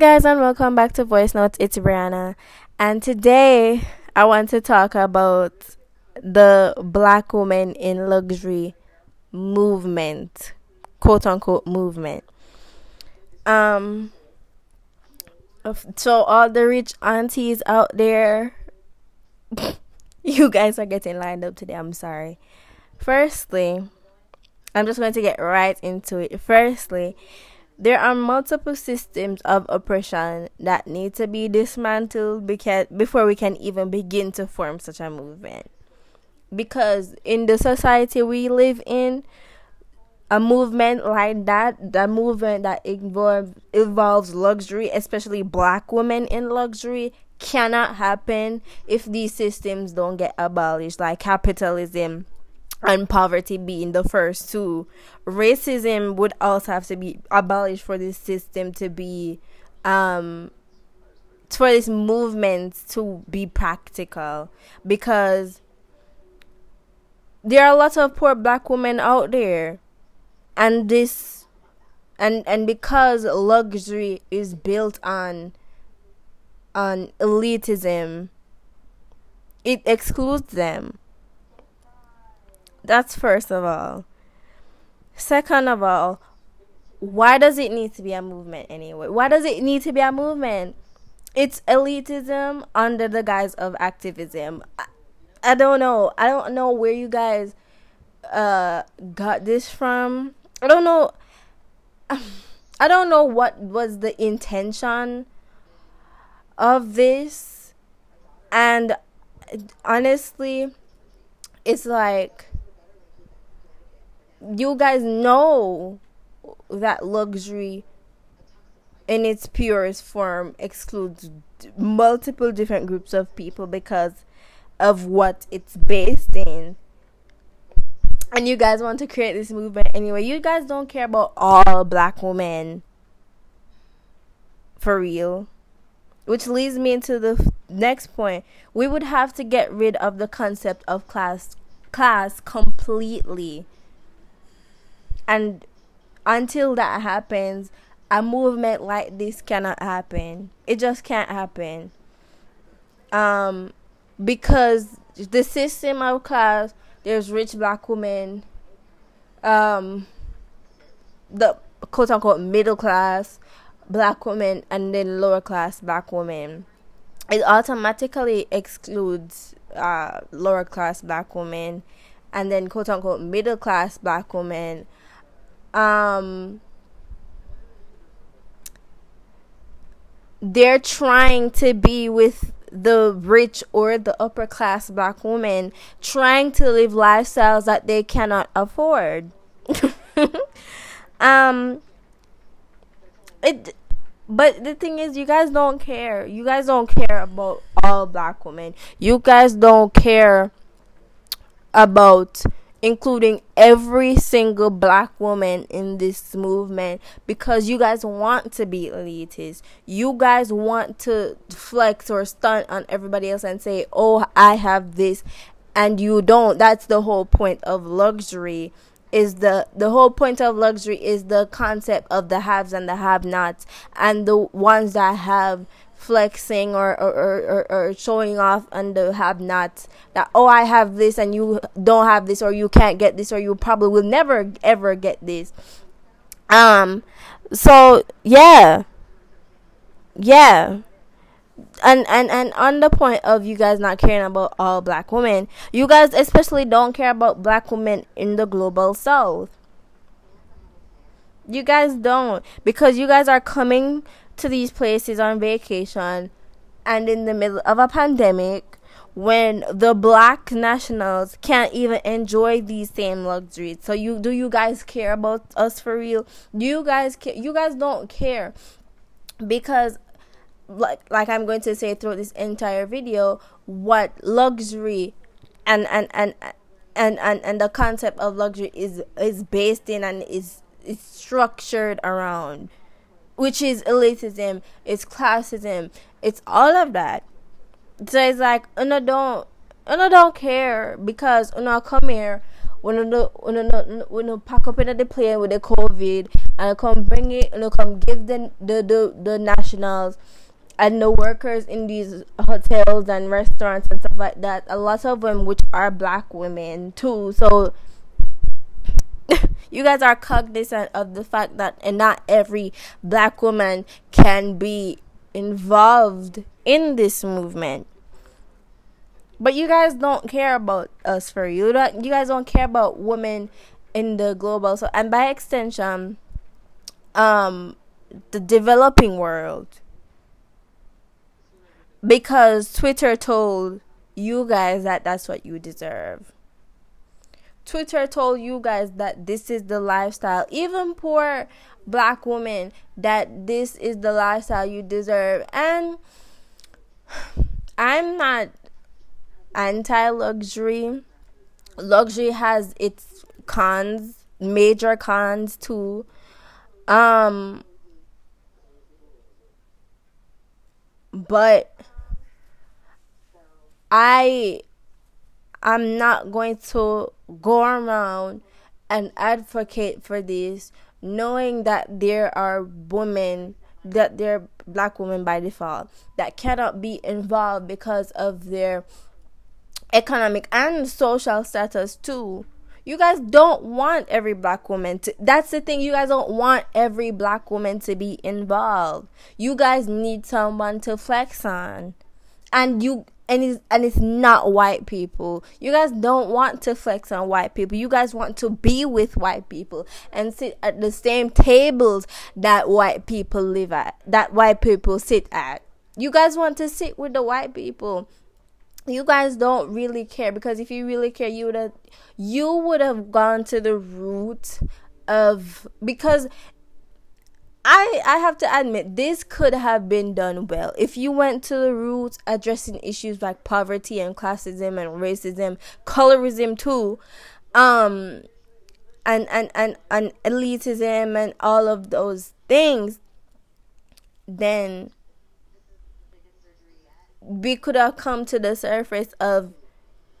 Guys, and welcome back to Voice Notes. It's Brianna, and today I want to talk about the Black Women in Luxury movement, quote unquote movement. So all the rich aunties out there, you guys are getting lined up today. I'm sorry. Firstly, I'm just going to get right into it. There are multiple systems of oppression that need to be dismantled before we can even begin to form such a movement. Because in the society we live in, a movement like that, the movement that involves luxury, especially Black women in luxury, cannot happen if these systems don't get abolished, like capitalism and poverty being the first two. Racism would also have to be abolished for this system to be for this movement to be practical, because there are a lot of poor Black women out there, and because luxury is built on elitism, it excludes them. That's first of all. Second of all, why does it need to be a movement anyway? Why does it need to be a movement? It's elitism under the guise of activism. I don't know. I don't know where you guys got this from. I don't know. I don't know what was the intention of this. And honestly, it's like, you guys know that luxury in its purest form excludes multiple different groups of people because of what it's based in. And you guys want to create this movement anyway. You guys don't care about all Black women. For real. Which leads me into the next point. We would have to get rid of the concept of class completely. And until that happens, a movement like this cannot happen. It just can't happen. Because the system of class, there's rich Black women, the quote-unquote middle class Black women, and then lower class Black women. It automatically excludes lower class Black women, and then quote-unquote middle class Black women. They're trying to be with the rich or the upper class Black women, trying to live lifestyles that they cannot afford. But the thing is, you guys don't care. You guys don't care about all Black women. You guys don't care about including every single Black woman in this movement, because you guys want to be elitist. You guys want to flex or stunt on everybody else and say, oh, I have this and you don't. That's the whole point of luxury. Is the whole point of luxury is the concept of the haves and the have-nots, and the ones that have flexing or showing off on the have-nots, that, oh, I have this and you don't have this, or you can't get this, or you probably will never ever get this. So yeah, and on the point of you guys not caring about all Black women, you guys especially don't care about Black women in the global south. You guys don't, because you guys are coming to these places on vacation and in the middle of a pandemic when the Black nationals can't even enjoy these same luxuries. So do you guys care about us for real? Do you guys care? You guys don't care, because like I'm going to say throughout this entire video, what luxury and the concept of luxury is based in and is structured around, which is elitism, it's classism, it's all of that. So it's like, Una don't care, because Una come here when you pack up in the plane with the COVID and come bring it and come give the nationals and the workers in these hotels and restaurants and stuff like that, a lot of them which are black women too. So you guys are cognizant of the fact that and not every black woman can be involved in this movement. But you guys don't care about us for you. You guys don't care about women in the global. So, and by extension, the developing world. Because Twitter told you guys that that's what you deserve. Twitter told you guys that this is the lifestyle. Even poor black women, that this is the lifestyle you deserve. And I'm not anti-luxury. Luxury has its cons, major cons too. But I'm not going to go around and advocate for this, knowing that there are women, that there are black women by default, that cannot be involved because of their economic and social status too. You guys don't want every black woman to, that's the thing, you guys don't want every black woman to be involved. You guys need someone to flex on. And it's not white people. You guys don't want to flex on white people. You guys want to be with white people and sit at the same tables that white people live at, that white people sit at. You guys want to sit with the white people. You guys don't really care, because if you really care, you would have gone to the root of, because I have to admit, this could have been done well. If you went to the roots, addressing issues like poverty and classism and racism, colorism too, and elitism and all of those things, then we could have come to the surface of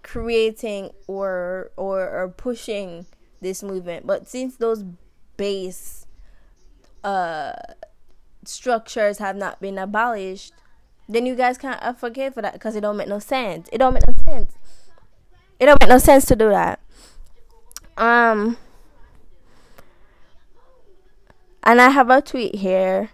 creating or pushing this movement. But since those base structures have not been abolished, then you guys can't advocate for that, because it don't make no sense. It don't make no sense to do that. And I have a tweet here.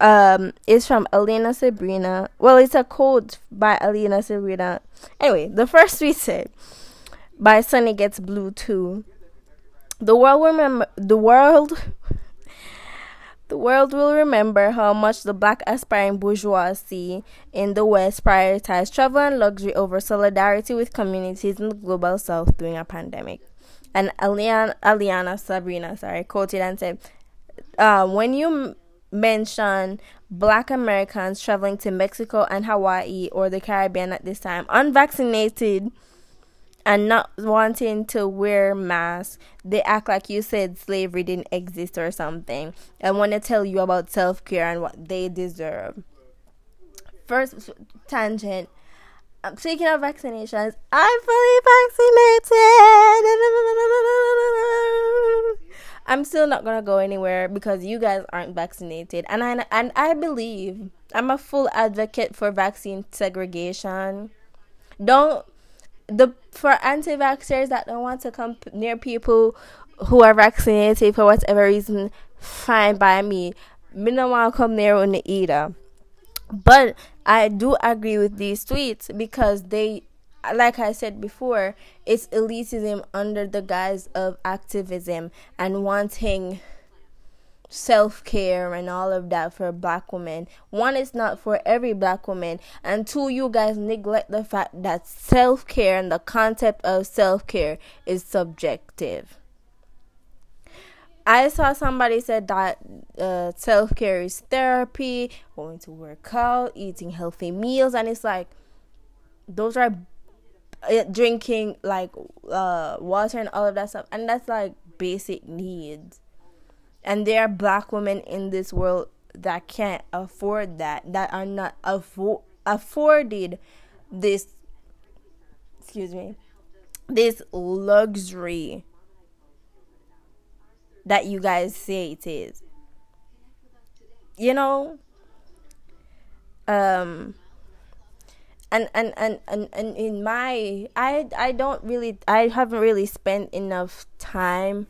It's from Alina Sabrina. Well, it's a quote by Alina Sabrina. Anyway, the first tweet said, "By Sunny Gets Blue Too. The world will remember how much the black aspiring bourgeoisie in the West prioritized travel and luxury over solidarity with communities in the global South during a pandemic." And Alina Sabrina quoted and said, "When you mention black Americans traveling to Mexico and Hawaii or the Caribbean at this time, unvaccinated and not wanting to wear masks, they act like you said slavery didn't exist or something. I want to tell you about self-care and what they deserve." First tangent, speaking of vaccinations, I'm fully vaccinated. I'm still not gonna go anywhere because you guys aren't vaccinated, and I believe, I'm a full advocate for vaccine segregation. For anti-vaxxers that don't want to come near people who are vaccinated for whatever reason, fine by me. Me don't want to come near on either. But I do agree with these tweets, because they, like I said before, it's elitism under the guise of activism and wanting self-care and all of that for black women. One, it's not for every black woman, and two, you guys neglect the fact that self-care and the concept of self-care is subjective. I saw somebody said that self-care is therapy, going to work out, eating healthy meals, and it's like, those are drinking like water and all of that stuff, and that's like basic needs, and there are black women in this world that can't afford that are not afforded this this luxury that you guys say it is. You know, and in my, I don't really, I haven't really spent enough time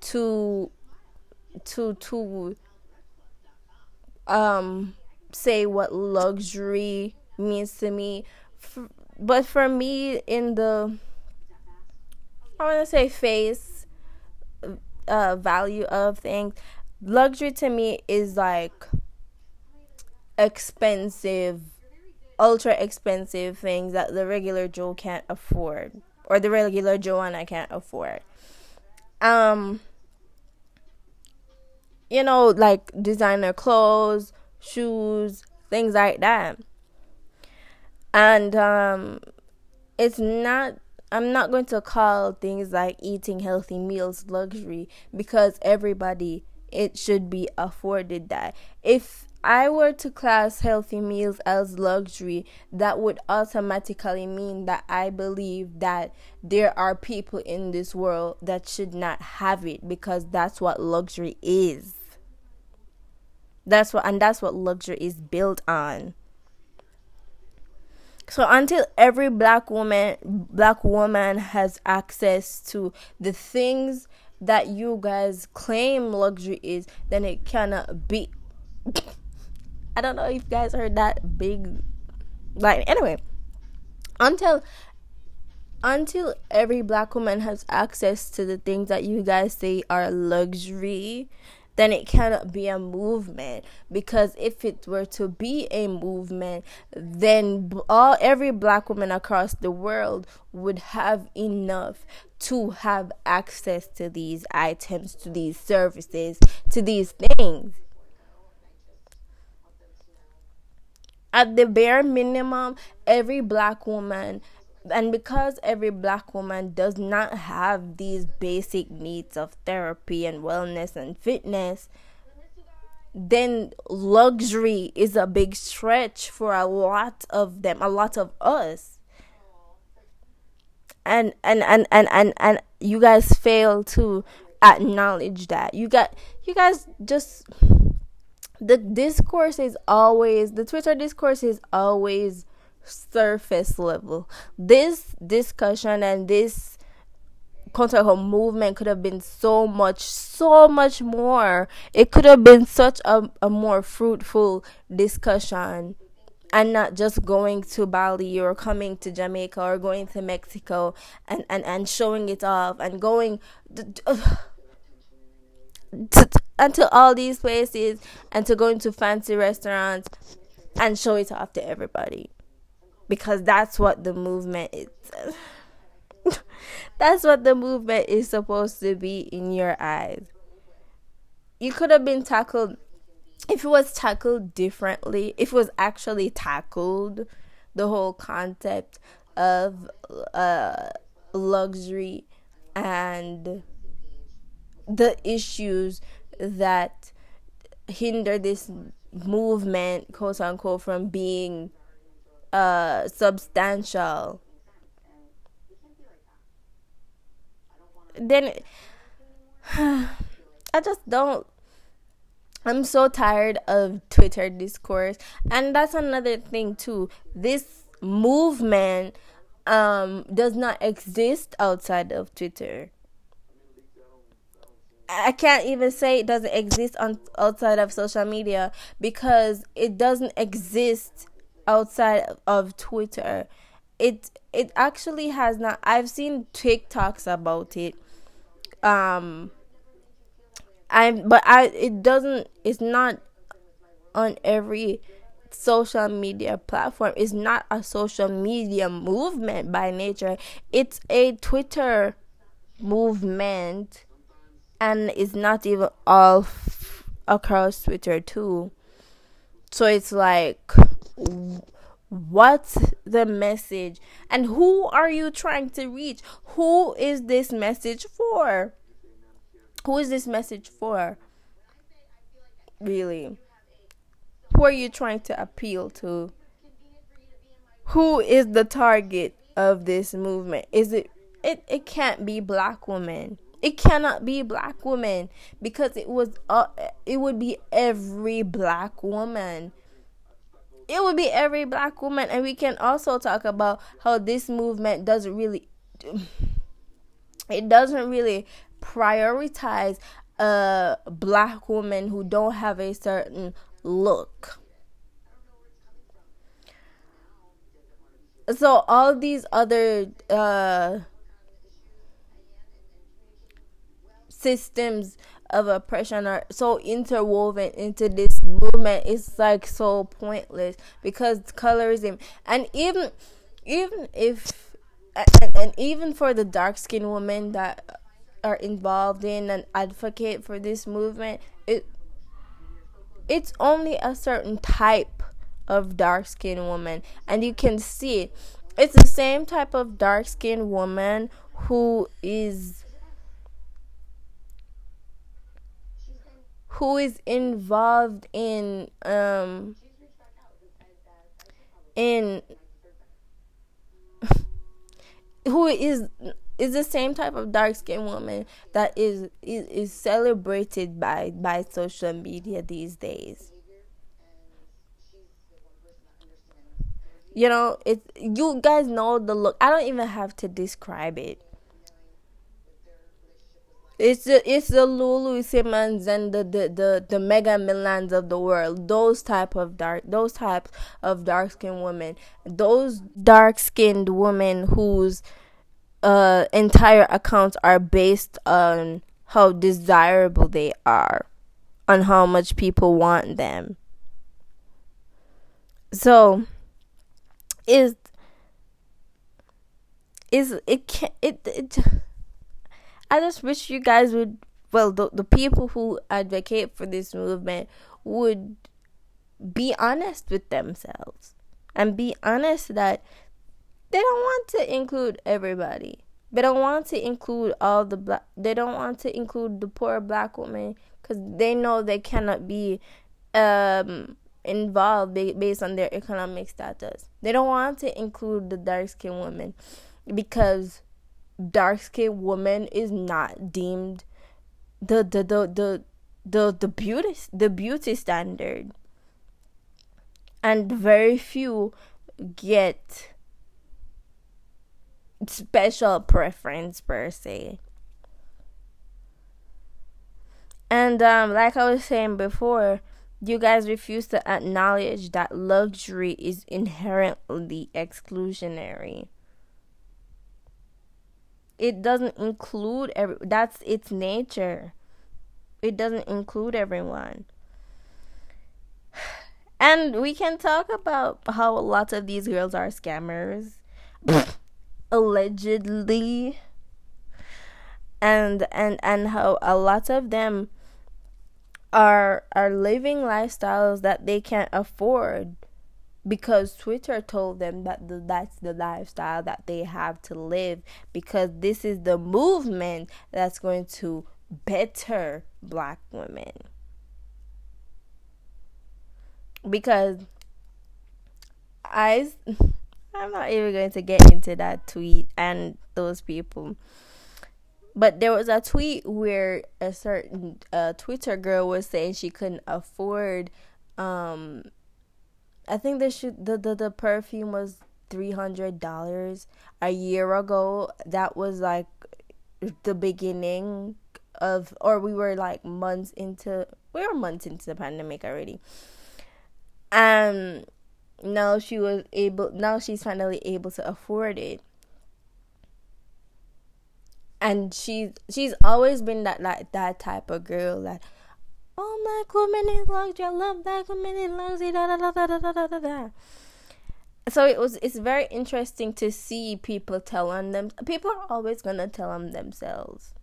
to say what luxury means to me. But for me, in the, I want to say face value of things, luxury to me is like expensive, ultra expensive things that the regular Joe can't afford, or the regular Joanna can't afford. You know, like designer clothes, shoes, things like that. And it's not, I'm not going to call things like eating healthy meals luxury, because everybody, it should be afforded that. If I were to class healthy meals as luxury, that would automatically mean that I believe that there are people in this world that should not have it, because that's what luxury is. That's what luxury is built on. So until every black woman has access to the things that you guys claim luxury is, then it cannot be. I don't know if you guys heard that big, like, anyway, until every black woman has access to the things that you guys say are luxury, then it cannot be a movement. Because if it were to be a movement, then every black woman across the world would have enough to have access to these items, to these services, to these things. At the bare minimum, every black woman, and because every black woman does not have these basic needs of therapy and wellness and fitness, then luxury is a big stretch for a lot of them, a lot of us. And you guys fail to acknowledge that. You guys just the Twitter discourse is always surface level. This discussion and this cultural movement could have been so much more. It could have been such a more fruitful discussion, and not just going to Bali or coming to Jamaica or going to Mexico and showing it off and going to all these places and to go into fancy restaurants and show it off to everybody. Because that's what the movement is. That's what the movement is supposed to be in your eyes. You could have been tackled, if it was tackled differently, if it was actually tackled, the whole concept of luxury and the issues that hinder this movement, quote unquote, from being substantial, then I'm so tired of Twitter discourse. And that's another thing too, this movement does not exist outside of Twitter. I can't even say it doesn't exist outside of social media, because it doesn't exist outside of Twitter. It actually has not. I've seen TikToks about it. It's not on every social media platform. It's not a social media movement by nature. It's a Twitter movement. And it's not even all across Twitter too. So it's like, what's the message? And who are you trying to reach? Who is this message for? Really? Who are you trying to appeal to? Who is the target of this movement? Is it it can't be black women. It cannot be black women, because it would be every black woman. It would be every black woman. And we can also talk about how this movement doesn't really prioritize black women who don't have a certain look. So all these other systems of oppression are so interwoven into this movement. It's like so pointless, because colorism, and even for the dark-skinned women that are involved in and advocate for this movement, it's only a certain type of dark-skinned woman. And you can see it's the same type of dark-skinned woman who is involved in who is the same type of dark-skinned woman that is celebrated by social media these days. You know, you guys know the look. I don't even have to describe it. It's the Lulu Simmons and the Mega Milans of the world. Those types of dark-skinned women. Those dark-skinned women whose entire accounts are based on how desirable they are, on how much people want them. So, I just wish you guys would, the people who advocate for this movement would be honest with themselves and be honest that they don't want to include everybody. They don't want to include they don't want to include the poor black woman, because they know they cannot be involved based on their economic status. They don't want to include the dark-skinned woman, because dark-skinned woman is not deemed the beauty standard, and very few get special preference per se. And like I was saying before, you guys refuse to acknowledge that luxury is inherently exclusionary. It doesn't include that's its nature. It doesn't include everyone. And we can talk about how a lot of these girls are scammers. Allegedly. And how a lot of them are living lifestyles that they can't afford, because Twitter told them that that's the lifestyle that they have to live, because this is the movement that's going to better black women. Because I'm not even going to get into that tweet and those people. But there was a tweet where a certain Twitter girl was saying she couldn't afford I think the perfume was $300 a year ago. That was like the beginning of, or we were like months into the pandemic already. And now she's finally able to afford it. And she's always been that type of girl that, oh, black woman is luxury. I love black woman is luxury. Da, da, da, da, da, da, da, da. So it's very interesting to see people tell on them. People are always gonna tell on themselves.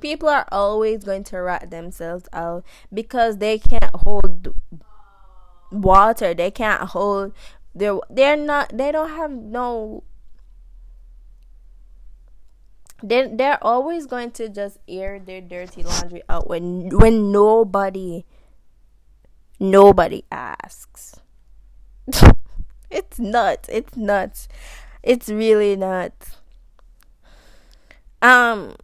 People are always going to rat themselves out, because they can't hold water. They can't hold They're always going to just air their dirty laundry out when nobody asks. It's nuts. It's really nuts. And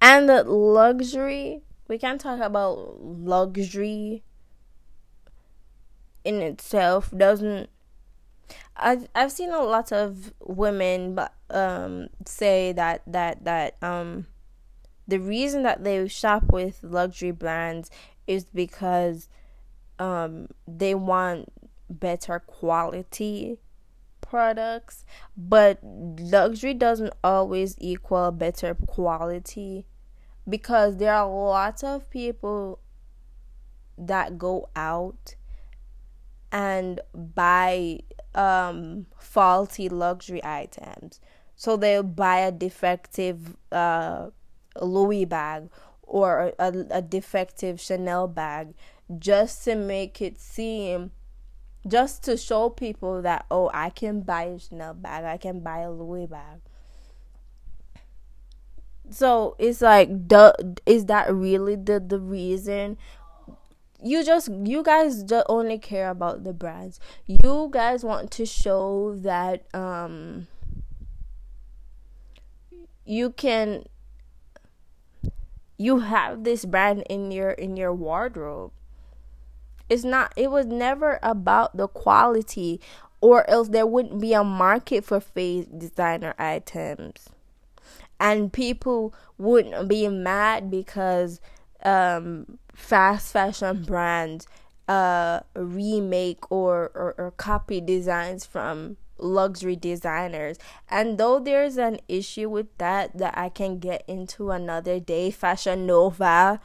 the luxury, we can talk about luxury in itself doesn't. I've seen a lot of women say that the reason that they shop with luxury brands is because they want better quality products, but luxury doesn't always equal better quality, because there are lots of people that go out and buy faulty luxury items. So they'll buy a defective Louis bag or a defective Chanel bag just to make it seem, just to show people that, oh, I can buy a Chanel bag, I can buy a Louis bag. So it's like, is that really the reason? You guys only care about the brands. You guys want to show that you have this brand in your wardrobe. It was never about the quality, or else there wouldn't be a market for fake designer items, and people wouldn't be mad because fast fashion brands remake or copy designs from luxury designers. And though there's an issue with that I can get into another day, Fashion Nova.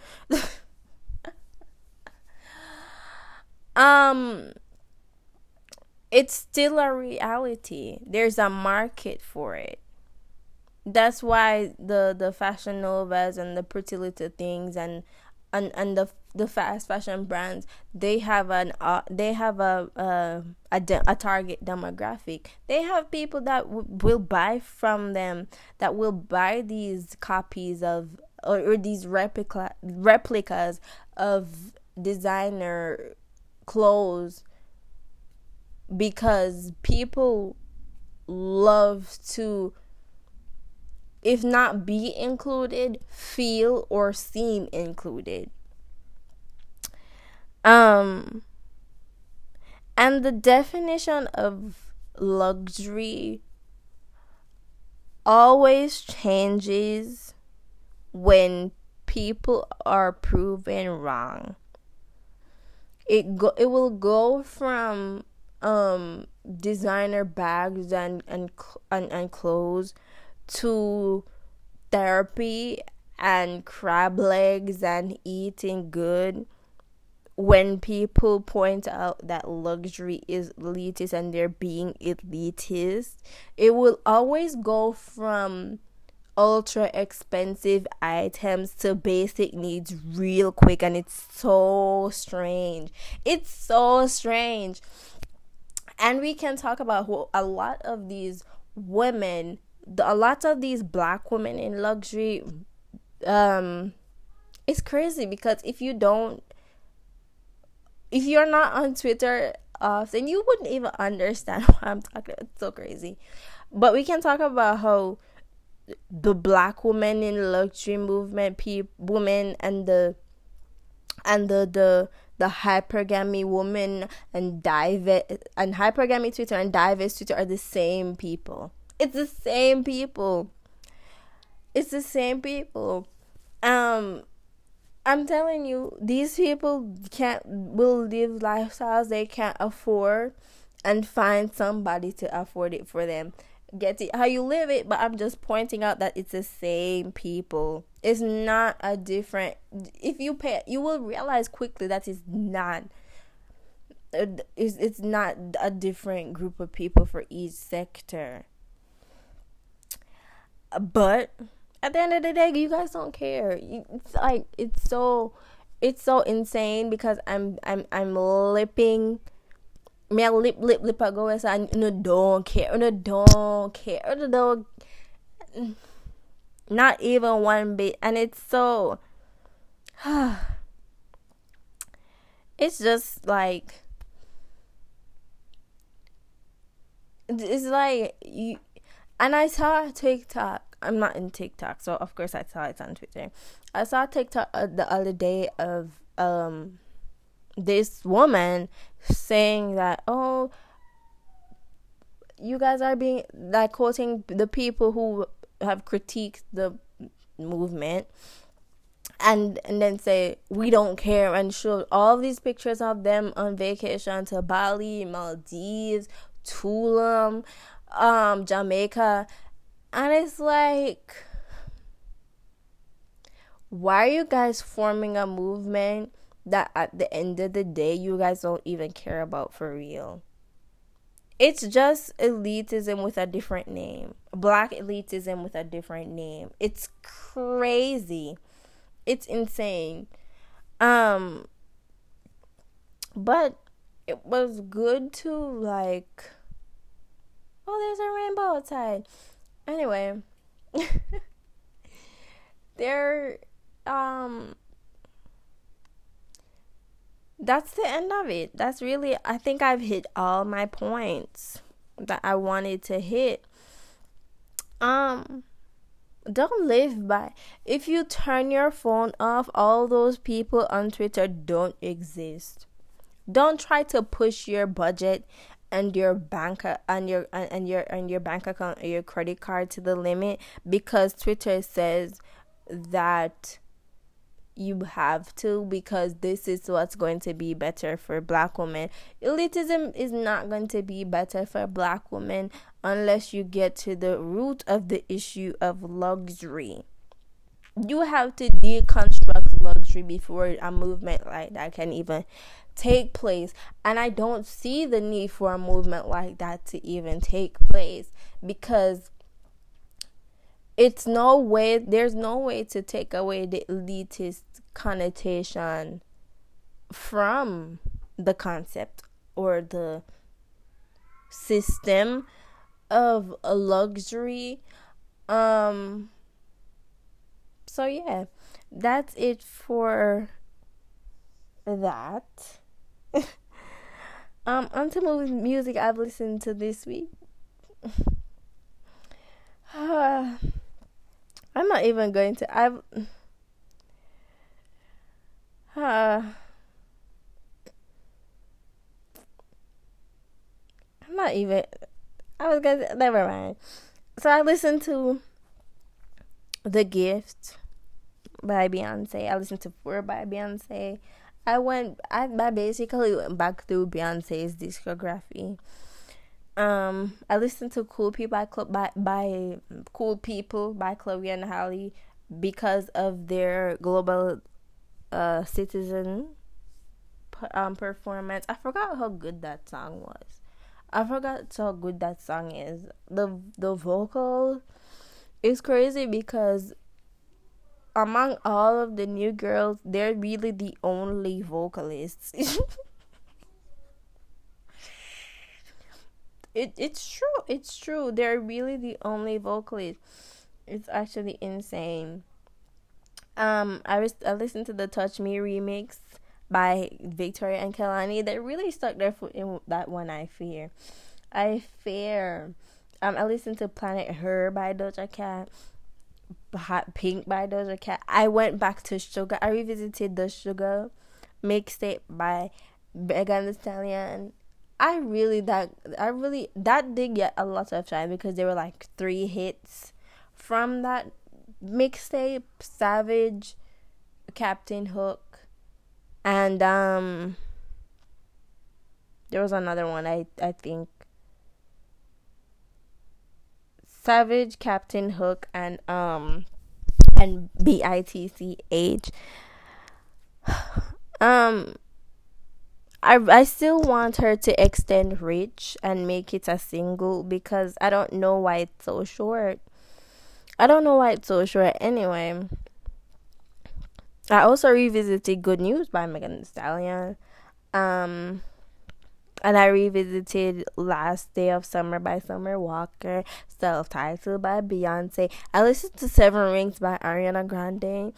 It's still a reality. There's a market for it. That's why the Fashion Novas and the Pretty Little Things and the fast fashion brands, they have a target demographic. They have people that will buy from them, that will buy these copies of or these replicas of designer clothes, because people love to, if not be included, feel or seem included. And the definition of luxury always changes when people are proven wrong. It will go from designer bags and clothes to therapy and crab legs and eating good, when people point out that luxury is elitist and they're being elitist. It will always go from ultra expensive items to basic needs real quick, and it's so strange. It's so strange. And we can talk about a lot of these women, a lot of these black women in luxury. It's crazy, because if you're not on Twitter often, you wouldn't even understand what I'm talking about. It's so crazy. But we can talk about how the black women in luxury movement, women and the hypergamy woman and hypergamy Twitter and diverse Twitter are the same people. It's the same people. It's the same people. I'm telling you, these people will live lifestyles they can't afford and find somebody to afford it for them. Get it how you live it, but I'm just pointing out that it's the same people. It's not a different. If you pay, you will realize quickly that it's not a different group of people for each sector. But at the end of the day, you guys don't care. It's like, it's so insane, because I'm lipping. Me a lip I go and say, no, don't care. No, don't care. No, don't. Not even one bit. And it's so. It's just like. It's like you. And I saw TikTok. I'm not in TikTok, so of course I saw it on Twitter. I saw TikTok the other day of this woman saying that, oh, you guys are being, like, quoting the people who have critiqued the movement, and then say, we don't care, and show all these pictures of them on vacation to Bali, Maldives, Tulum, Jamaica. And it's like, why are you guys forming a movement that at the end of the day you guys don't even care about for real? It's just elitism with a different name. Black elitism with a different name. It's crazy. It's insane. But it was good to, like, oh, there's a rainbow outside. Anyway, there, that's the end of it. That's really, I think I've hit all my points that I wanted to hit. Don't live by, if you turn your phone off, all those people on Twitter don't exist. Don't try to push your budget and your bank and your bank account or your credit card to the limit because Twitter says that you have to, because this is what's going to be better for Black women. Elitism is not going to be better for Black women unless you get to the root of the issue of luxury. You have to deconstruct luxury before a movement like that can even take place. And I don't see the need for a movement like that to even take place, because it's no way, there's no way to take away the elitist connotation from the concept or the system of a luxury. So yeah, that's it for that. On to music I've listened to this week. I'm not even going to. I'm not even. I was going to. Never mind. So I listened to The Gift by Beyonce. I listened to Four by Beyonce. I basically went back through Beyonce's discography. I listened to Cool People by Chloe and Halle because of their Global Citizen performance. I forgot how good that song was. I forgot how good that song is. The vocal is crazy because among all of the new girls, they're really the only vocalists. It's true. They're really the only vocalist. It's actually insane. I listened to the Touch Me remix by Victoria and Kehlani. They really stuck their foot in that one. I fear. I listened to Planet Her by Doja Cat, Hot Pink by Doja Cat. I went back to Sugar. I revisited the Sugar mixtape by Megan Thee Stallion. I really did get a lot of shine because there were like 3 hits from that mixtape: Savage, Captain Hook, and there was another one. I think Savage, Captain Hook, and BITCH. I still want her to extend Rich and make it a single because I don't know why it's so short. Anyway, I also revisited Good News by Megan Thee Stallion. And I revisited Last Day of Summer by Summer Walker, Self-Titled by Beyonce. I listened to Seven Rings by Ariana Grande.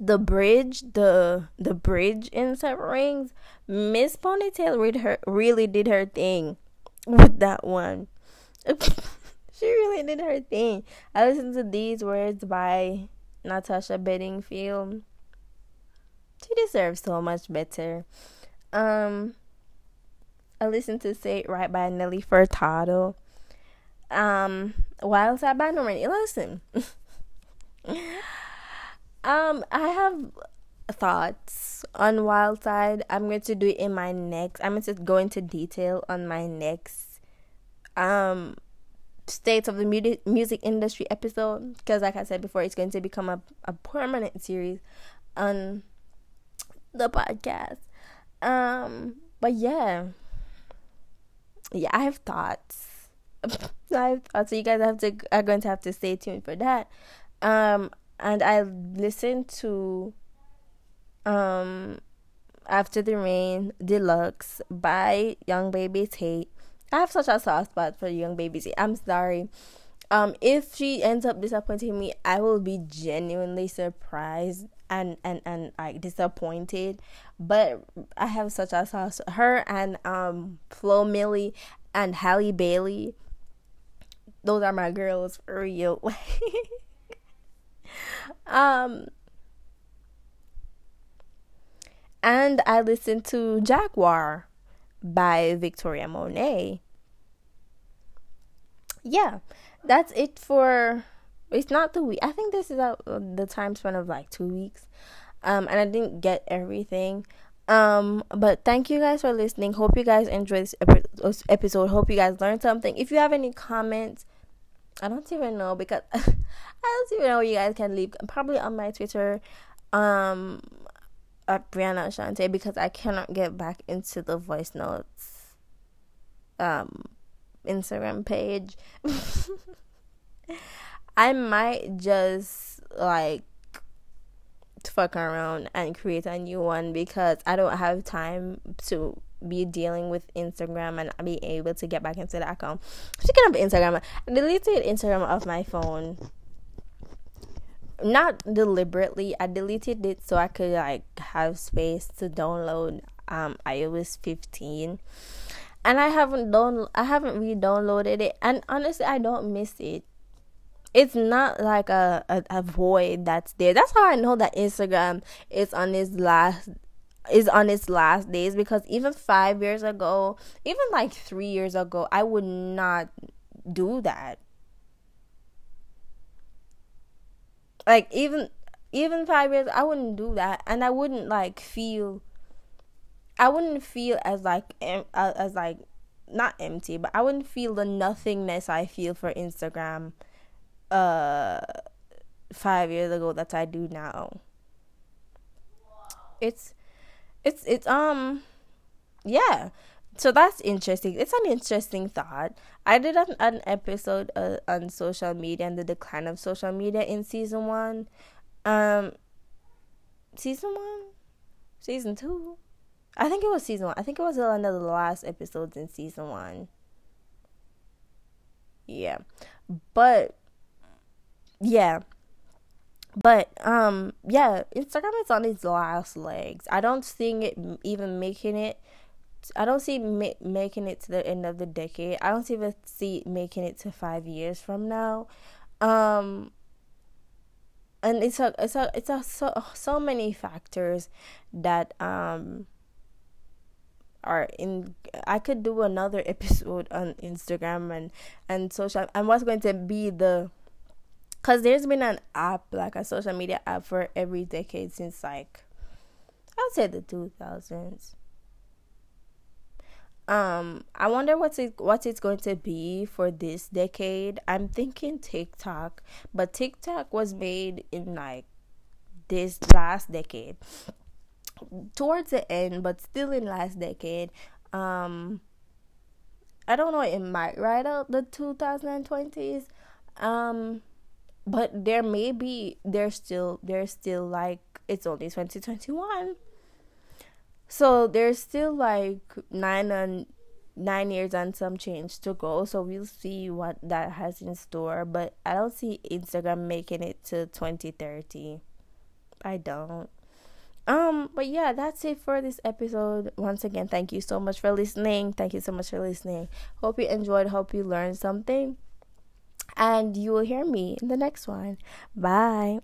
The bridge in Seven Rings, Miss Ponytail really did her thing with that one. she really did her thing. I listened to These Words by Natasha Bedingfield. She deserves so much better. I listened to Say It Right by Nelly Furtado. Wild Side by Norman. Listen. I have thoughts on Wild Side. I'm going to do it in my next. I'm going to go into detail on my next States of the Music Industry episode, because like I said before, it's going to become a permanent series on the podcast. But yeah, I have thoughts. So you guys are going to have to stay tuned for that. And I listened to After the Rain Deluxe by Young Baby Tate. I have such a soft spot for Young Baby Tate. I'm sorry. If she ends up disappointing me, I will be genuinely surprised and like disappointed. But I have such a soft spot. Her and Flo Milli and Halle Bailey, those are my girls for real. And I listened to Jaguar by Victoria Monet. Yeah, that's it for, it's not the week. I think this is the time span of like 2 weeks. And I didn't get everything. But thank you guys for listening. Hope you guys enjoyed this episode. Hope you guys learned something. If you have any comments, I don't even know, because I don't even know where you guys can leave. Probably on my Twitter, at Brianna Ashante, because I cannot get back into the voice notes Instagram page. I might just like fuck around and create a new one, because I don't have time to be dealing with Instagram and be able to get back into the account. Speaking of Instagram, I deleted Instagram off my phone. Not deliberately, I deleted it so I could like have space to download iOS 15, and I haven't re-downloaded it, and honestly I don't miss it. It's not like a void that's there. That's how I know that Instagram is on its last days, because even 5 years ago, even like 3 years ago, I would not do that. Like even 5 years, I wouldn't do that, and I wouldn't feel as like not empty, but I wouldn't feel the nothingness I feel for Instagram 5 years ago that I do now. Yeah, so that's interesting. It's an interesting thought. I did an episode on social media and the decline of social media in season 2. I think it was season 1. I think it was one of the last episodes in season 1. Yeah. But Instagram is on its last legs. I don't see it even making it. I don't see making it to the end of the decade. I don't even see it making it to 5 years from now. And it's so many factors that are in. I could do another episode on Instagram and social, and what's going to be the. Because there's been an app, like a social media app, for every decade since, like, I would say the 2000s. I wonder what it's going to be for this decade. I'm thinking TikTok. But TikTok was made in, like, this last decade. Towards the end, but still in last decade. I don't know, it might ride out the 2020s. But there may be, there's still like, it's only 2021. So there's still like 9 years and some change to go. So we'll see what that has in store. But I don't see Instagram making it to 2030. I don't. But yeah, that's it for this episode. Once again, thank you so much for listening. Hope you enjoyed. Hope you learned something. and you will hear me in the next one. Bye.